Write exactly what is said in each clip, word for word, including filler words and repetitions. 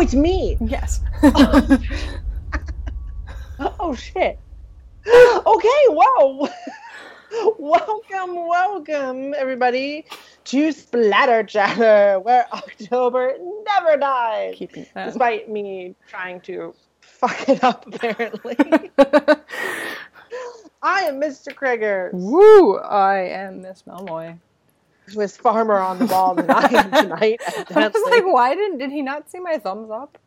Oh, it's me. Yes. Oh. Oh shit. Okay. Wow. Welcome, welcome, everybody, to Splatter Chatter, where October never dies, keeping that. Despite me trying to fuck it up, apparently. I am Mister Kriggers. Woo! I am Miss Melmoy. Who is farmer on the ball than I am tonight. I was like, why didn't did he not see my thumbs up?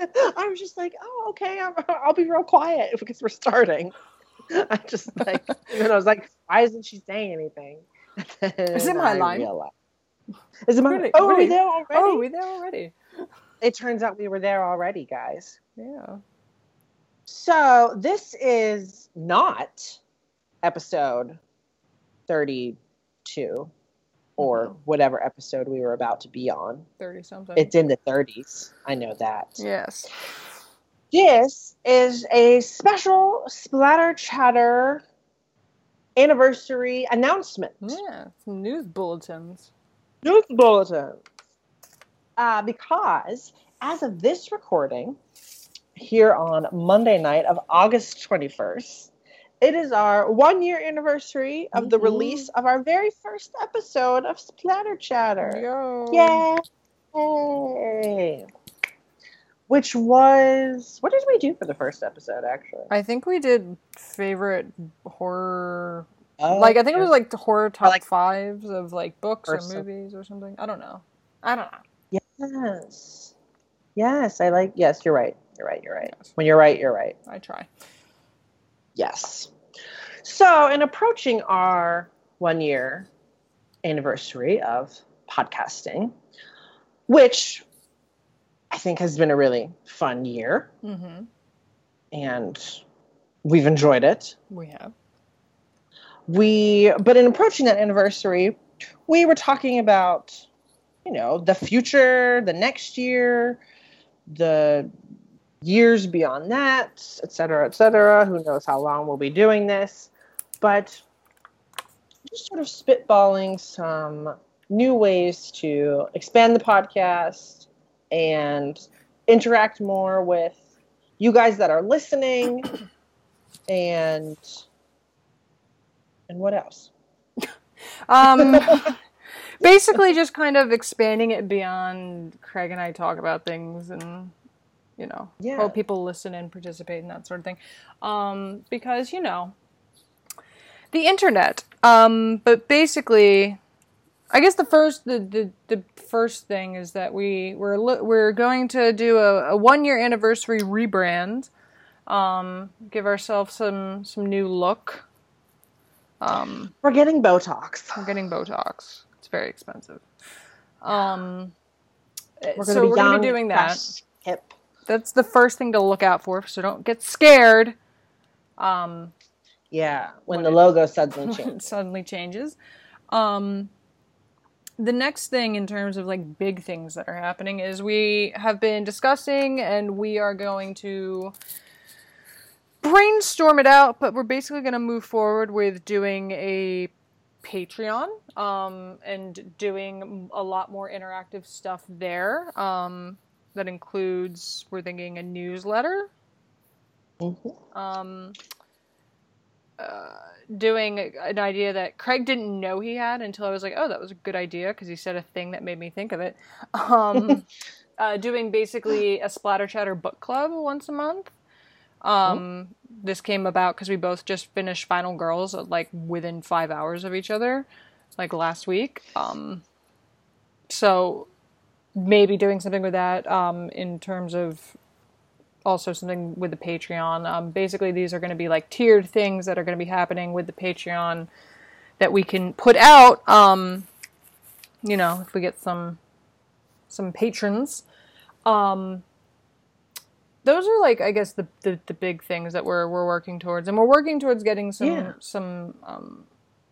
I was just like, oh, okay, I'm, I'll be real quiet because we're starting. I just like, and then I was like, why isn't she saying anything? Is it my I line? Realized, Is it my really? Oh, really? Are we there already? Oh, we there already. It turns out we were there already, guys. Yeah. So this is not episode thirty-two or no. Whatever episode we were about to be on. thirty something. It's in the thirties. I know that. Yes. This is a special Splatter Chatter anniversary announcement. Yeah, some news bulletins. News bulletins. Uh, because as of this recording, here on Monday night of August twenty-first, it is our one-year anniversary of mm-hmm. the release of our very first episode of Splatter Chatter. Yo. Yay! Yay! Which was... What did we do for the first episode, actually? I think we did favorite horror... Oh, like, I think it was, like, the horror top like fives of, like, books or movies or something. I don't know. I don't know. Yes. Yes, I like... Yes, you're right. You're right, you're right. Yes. When you're right, you're right. I try. Yes. So, in approaching our one-year anniversary of podcasting, which... I think has been a really fun year, mm-hmm. and we've enjoyed it. We have. We, but in approaching that anniversary, we were talking about, you know, the future, the next year, the years beyond that, et cetera, et cetera. Who knows how long we'll be doing this, but just sort of spitballing some new ways to expand the podcast and interact more with you guys that are listening, and and what else? Um, basically, just kind of expanding it beyond Craig and I talk about things, and you know, yeah. hope people listen and participate and that sort of thing, um, because you know, the internet. Um, but basically. I guess the first the, the, the first thing is that we we're we're going to do a, a one year anniversary rebrand, um, give ourselves some some new look. Um, we're getting Botox. We're getting Botox. It's very expensive. Um, we're so be we're going to be doing that. Hip. That's the first thing to look out for. So don't get scared. Um, yeah, when, when the it, logo suddenly changes. Suddenly changes. Um, The next thing in terms of like big things that are happening is we have been discussing and we are going to brainstorm it out, but we're basically going to move forward with doing a Patreon um, and doing a lot more interactive stuff there. Um, that includes, we're thinking, a newsletter. Mm-hmm. Um, Uh, doing an idea that Craig didn't know he had until I was like, oh, that was a good idea, because he said a thing that made me think of it. Um, uh, doing basically a Splatter Chatter book club once a month. Um, oh. This came about because we both just finished Final Girls like within five hours of each other, like last week. Um, so maybe doing something with that um, in terms of also something with the Patreon. Um, basically, these are going to be like tiered things that are going to be happening with the Patreon that we can put out, um, you know, if we get some some patrons. Um, those are like, I guess, the, the, the big things that we're we're working towards. And we're working towards getting some, yeah. some um,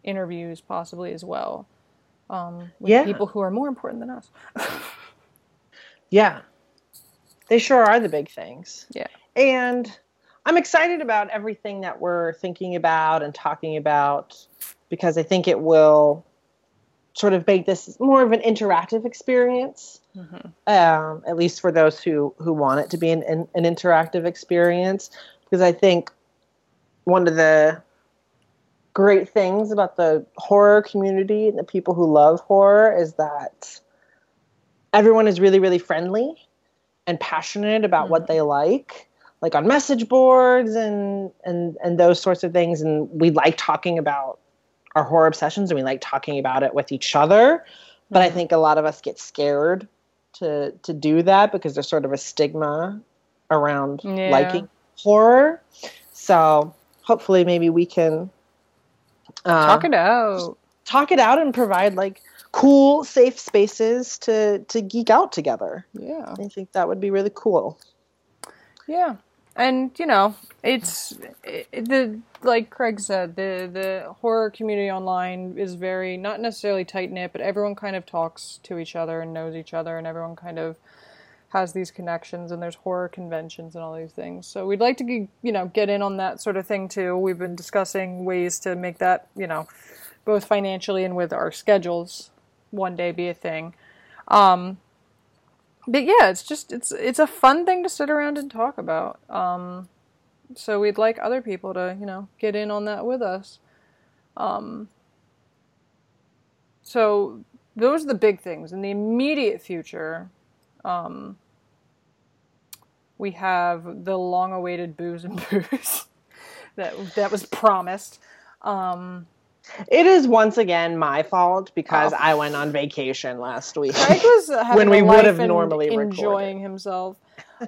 interviews possibly as well um, with yeah. people who are more important than us. Yeah. They sure are the big things. Yeah. And I'm excited about everything that we're thinking about and talking about, because I think it will sort of make this more of an interactive experience Mm-hmm. Um, at least for those who, who want it to be an, an, an interactive experience. Because I think one of the great things about the horror community and the people who love horror is that everyone is really, really friendly and passionate about mm-hmm. what they like, like on message boards and, and, and those sorts of things. And we like talking about our horror obsessions and we like talking about it with each other. But I think a lot of us get scared to to do that because there's sort of a stigma around yeah. liking horror. So hopefully maybe we can uh, talk it out, talk it out, and provide like cool, safe spaces to to geek out together. Yeah, I think that would be really cool. Yeah, and you know, it's it, the like Craig said, the the horror community online is very, not necessarily tight-knit, but everyone kind of talks to each other and knows each other, and everyone kind of has these connections, and there's horror conventions and all these things. So we'd like to, you know, get in on that sort of thing too. We've been discussing ways to make that, you know, both financially and with our schedules one day be a thing. Um, but yeah, it's just, it's it's a fun thing to sit around and talk about. Um So we'd like other people to, you know, get in on that with us. Um, so those are the big things. In the immediate future, um, we have the long-awaited Booze and Booze that that was promised. Um, it is once again my fault because oh. I went on vacation last week. Craig was having when we would have normally enjoying recorded. himself.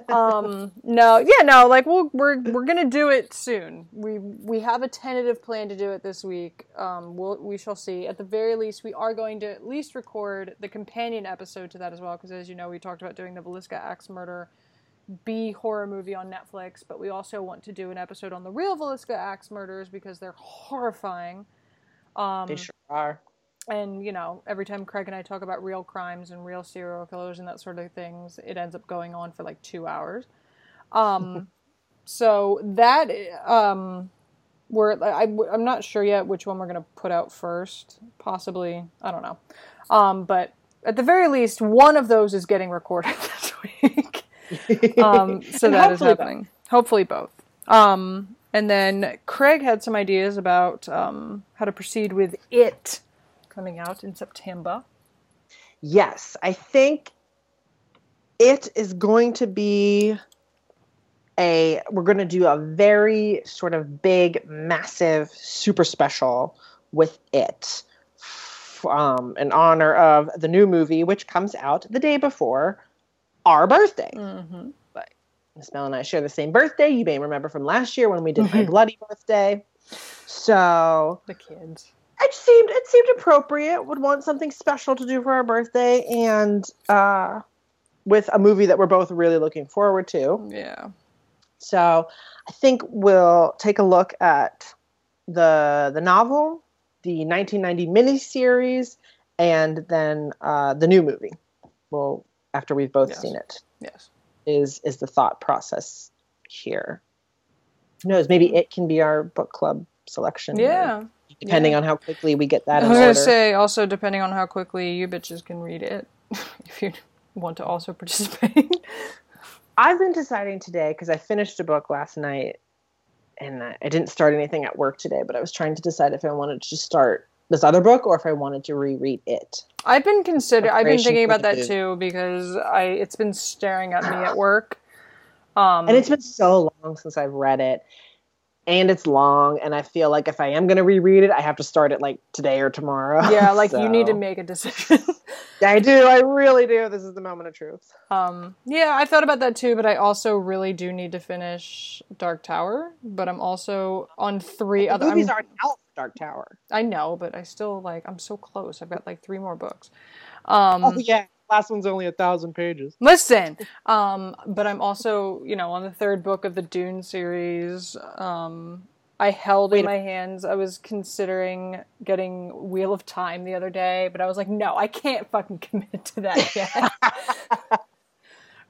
um no yeah no like we'll, we're we're gonna do it soon. We we have a tentative plan to do it this week. Um we'll we shall see. At the very least, we are going to at least record the companion episode to that as well, because as you know, we talked about doing the Villisca Axe Murder B horror movie on Netflix, but we also want to do an episode on the real Villisca Axe murders because they're horrifying. Um they sure are. And, you know, every time Craig and I talk about real crimes and real serial killers and that sort of things, it ends up going on for like two hours. Um, so that, um, we're, I, I'm not sure yet which one we're going to put out first. Possibly, I don't know. Um, but at the very least, one of those is getting recorded this week. um, so that is happening. Both. Hopefully both. Um, and then Craig had some ideas about um, how to proceed with It. Coming out in September. Yes, I think it is going to be a, we're going to do a very sort of big, massive, super special with it um, in honor of the new movie, which comes out the day before our birthday. Mm-hmm. But Miss Mel and I share the same birthday. You may remember from last year when we did my bloody birthday. So. The kids. It seemed it seemed appropriate. Would want something special to do for our birthday, and uh, with a movie that we're both really looking forward to. Yeah. So I think we'll take a look at the the novel, the nineteen ninety miniseries, and then uh, the new movie. Well, after we've both yes. seen it. Yes. Is is the thought process here? Who knows? Maybe it can be our book club selection. Yeah. Or, Depending yeah. on how quickly we get that in order. I was going to say, also, depending on how quickly you bitches can read it, if you want to also participate. I've been deciding today, because I finished a book last night, and I didn't start anything at work today, but I was trying to decide if I wanted to start this other book or if I wanted to reread it. I've been consider- I've been thinking about that, too, because I it's been staring at me at work. Um, and it's been so long since I've read it. And it's long, and I feel like if I am going to reread it, I have to start it, like, today or tomorrow. Yeah, like, so. You need to make a decision. I do. I really do. This is the moment of truth. Um, yeah, I thought about that, too, but I also really do need to finish Dark Tower, but I'm also on three the other... The movie's already out, Dark Tower. I know, but I still, like, I'm so close. I've got, like, three more books. Um, oh, yeah. Last one's only a thousand pages. Listen, um, but I'm also, you know, on the third book of the Dune series. Um, I held Wait in my hands. I was considering getting Wheel of Time the other day, but I was like, no, I can't fucking commit to that yet.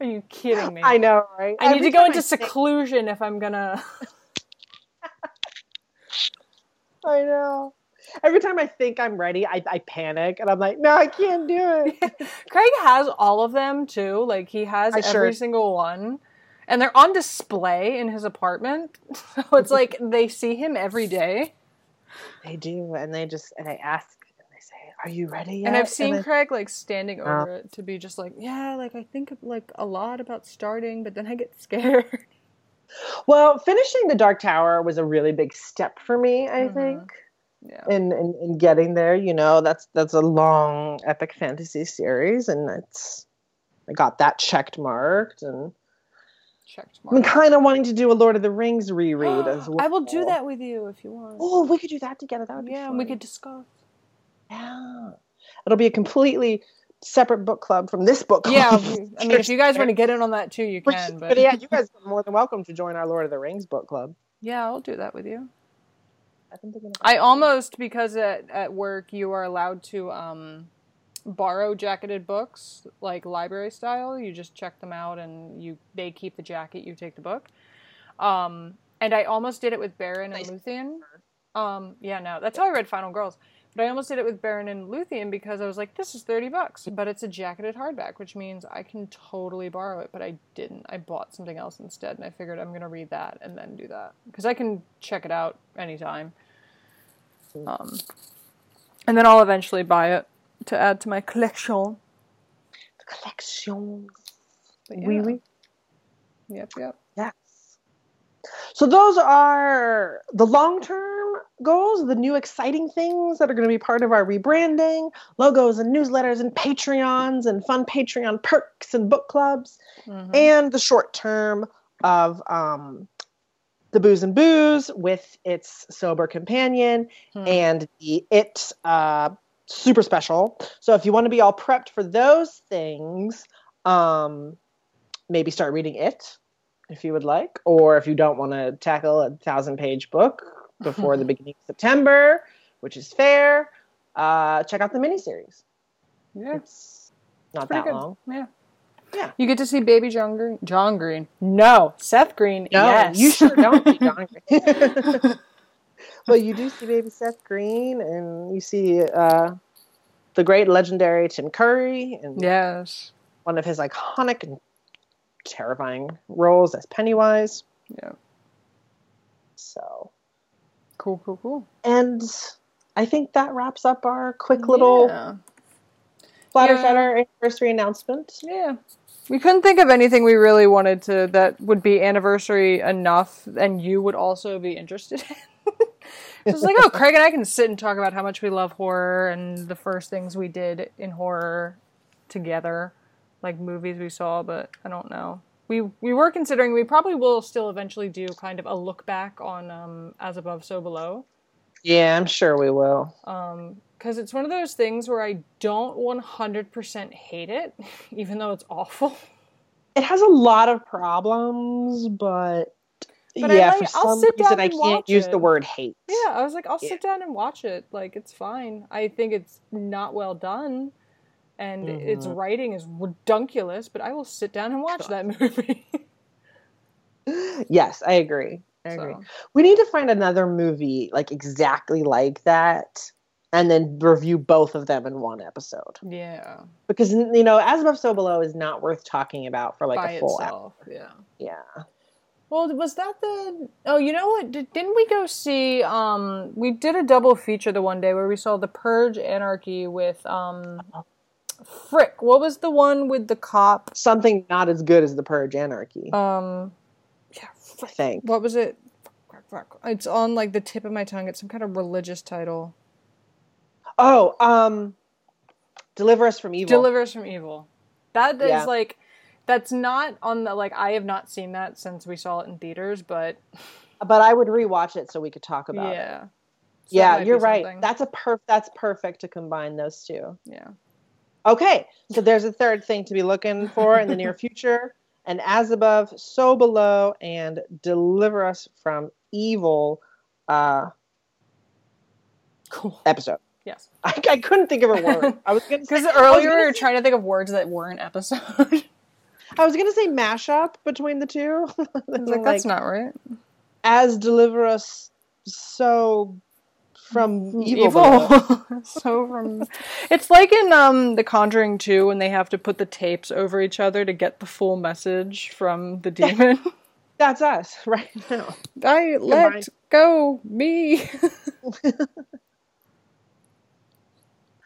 Are you kidding me? I know, right? I Every need to go into I seclusion think... if I'm gonna. I know. Every time I think I'm ready, I, I panic and I'm like, no, I can't do it. Craig has all of them too. Like he has I every sure. single one. And they're on display in his apartment. So it's like they see him every day. They do. And they just, and I ask, and they say, are you ready yet? And I've seen and then, Craig like standing over oh. it to be just like, yeah, like I think like a lot about starting, but then I get scared. Well, finishing The Dark Tower was a really big step for me, I mm-hmm. think. Yeah. In, in in getting there, you know, that's that's a long epic fantasy series, and it's I got that checked marked and checked marked. I'm kind of wanting to do a Lord of the Rings reread as well. I will do that with you if you want. Oh, we could do that together. That would yeah, be fun. We could discuss. Yeah, it'll be a completely separate book club from this book club. Yeah, I mean, if you guys want to get in on that too, you can. But, but yeah, you guys are more than welcome to join our Lord of the Rings book club. Yeah, I'll do that with you. I almost, because at, at work you are allowed to um, borrow jacketed books, like library style. You just check them out and you they keep the jacket, you take the book. Um, and I almost did it with Beren and Lúthien. Um, yeah, no, that's how I read Final Girls. But I almost did it with Beren and Lúthien because I was like, this is thirty bucks, but it's a jacketed hardback, which means I can totally borrow it, but I didn't. I bought something else instead, and I figured I'm going to read that and then do that because I can check it out anytime. Um, and then I'll eventually buy it to add to my collection. The collection. But yeah. Oui, oui. Yep, yep. Yes. So those are the long-term goals, the new exciting things that are going to be part of our rebranding, logos and newsletters and Patreons and fun Patreon perks and book clubs, mm-hmm. and the short-term of... Um, The Booze and Booze with its sober companion hmm. and the It uh, super special. So if you want to be all prepped for those things, um, maybe start reading It if you would like. Or if you don't want to tackle a thousand-page book before the beginning of September, which is fair, uh, check out the miniseries. Yeah. It's not it's that good. Long. Yeah. Yeah. You get to see baby John Green. John Green. No. Seth Green. No, yes. You sure don't see John Green. Well, you do see baby Seth Green, and you see uh, the great legendary Tim Curry. And yes. One of his iconic and terrifying roles as Pennywise. Yeah. So. Cool, cool, cool. And I think that wraps up our quick little... Yeah. Splatter Chatter yeah. anniversary announcement. Yeah. We couldn't think of anything we really wanted to that would be anniversary enough and you would also be interested in. It's like, oh, Craig and I can sit and talk about how much we love horror and the first things we did in horror together, like movies we saw, but I don't know. We we were considering, we probably will still eventually do kind of a look back on um, As Above, So Below. Yeah, I'm sure we will. Um, because it's one of those things where I don't one hundred percent hate it, even though it's awful. It has a lot of problems, but, but yeah, like, for I'll some reason I can't use it. The word hate. Yeah, I was like, I'll yeah. sit down and watch it. Like, it's fine. I think it's not well done, and mm-hmm. its writing is redunculous, but I will sit down and watch that movie. Yes, I agree. I agree. So. We need to find another movie like exactly like that and then review both of them in one episode. Yeah. Because, you know, As Above, So Below is not worth talking about for like by a full itself, hour. Yeah. Yeah. Well, was that the... Oh, you know what? Did, didn't we go see... Um, we did a double feature the one day where we saw The Purge Anarchy with... Um, frick. What was the one with the cop? Something not as good as The Purge Anarchy. Um... I think. What was it? It's on like the tip of my tongue. It's some kind of religious title. Oh, um, Deliver Us from Evil. Deliver Us from Evil. That is yeah. like, that's not on the, like, I have not seen that since we saw it in theaters, but. But I would rewatch it so we could talk about yeah. it. So yeah. Yeah, you're right. That's a perf- That's perfect to combine those two. Yeah. Okay. So there's a third thing to be looking for in the near future. And As Above, So Below, and Deliver Us from Evil uh, cool. episode. Yes. I, I couldn't think of a word. I was going to Because earlier we were say, trying to think of words that weren't episode. I was going to say mashup between the two. I was like, like, that's not right. As Deliver Us, So from evil. evil. So from it's like in um The Conjuring two when they have to put the tapes over each other to get the full message from the demon. That's us right now. I let go me.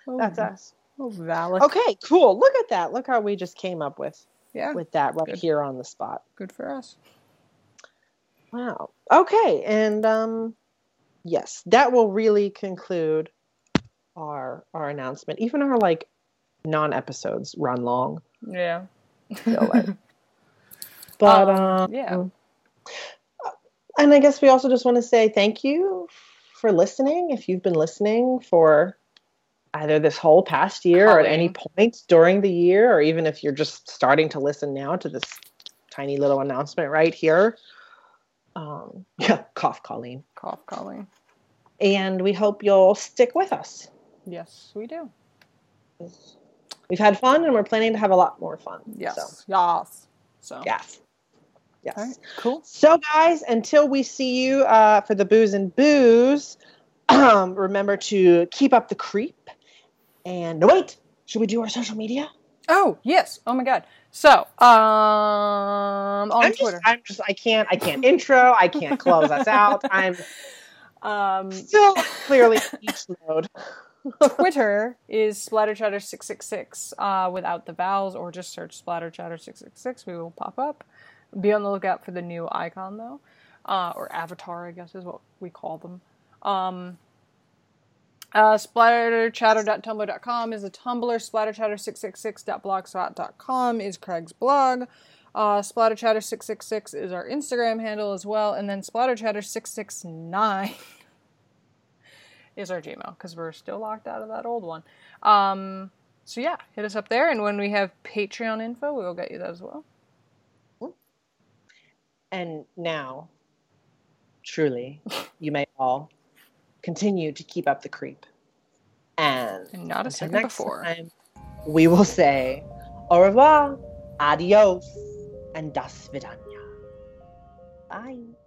Oh, that's us. Oh, valid. Okay, cool. Look at that. Look how we just came up with yeah. with that right Good. Here on the spot. Good for us. Wow. Okay, and um, yes, that will really conclude our our announcement. Even our like non-episodes run long. Yeah. I feel like. But um, um, yeah. And I guess we also just want to say thank you for listening. If you've been listening for either this whole past year Calling. Or at any point during the year, or even if you're just starting to listen now to this tiny little announcement right here. Um, yeah, cough, Colleen. Cough, Colleen. And we hope you'll stick with us. Yes, we do. We've had fun, and we're planning to have a lot more fun. Yes, so. yes. So. Yes. Yes. All right, cool. So, guys, until we see you uh, for the Booze and Booze, remember to keep up the creep. And no, wait, should we do our social media? Oh, yes. Oh, my God. So, um, on I'm Twitter. Just, I'm just, I can't, I can't intro. I can't close us out. I'm um, still clearly speech mode. Twitter is Splatter Chatter six six six uh, without the vowels, or just search Splatter Chatter six six six. We will pop up. Be on the lookout for the new icon, though, uh, or avatar, I guess is what we call them. Um, Uh, splatter chatter dot tumblr dot com is a Tumblr. Splatter chatter six six six dot blogspot dot com is Craig's blog. Uh, Splatter Chatter six six six is our Instagram handle as well. And then Splatter Chatter six six nine is our Gmail, because we're still locked out of that old one. Um, so yeah, hit us up there. And when we have Patreon info, we will get you that as well. And now, truly, you may all continue to keep up the creep. And, and not a second before. Time, we will say au revoir, adios, and das vidanya. Bye.